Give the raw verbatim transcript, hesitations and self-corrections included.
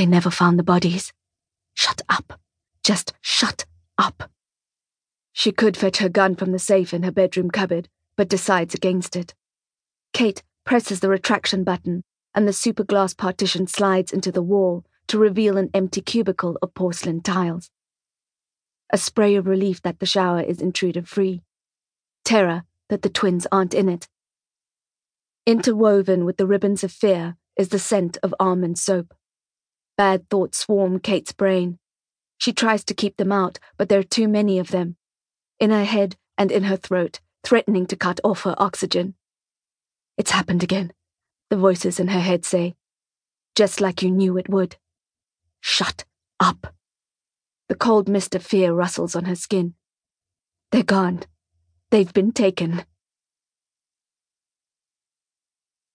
They never found the bodies. Shut up. Just shut up. She could fetch her gun from the safe in her bedroom cupboard, but decides against it. Kate presses the retraction button, and the superglass partition slides into the wall to reveal an empty cubicle of porcelain tiles. A spray of relief that the shower is intruder-free. Terror that the twins aren't in it. Interwoven with the ribbons of fear is the scent of almond soap. Bad thoughts swarm Kate's brain. She tries to keep them out, but there are too many of them. In her head and in her throat, threatening to cut off her oxygen. It's happened again, the voices in her head say. Just like you knew it would. Shut up. The cold mist of fear rustles on her skin. They're gone. They've been taken.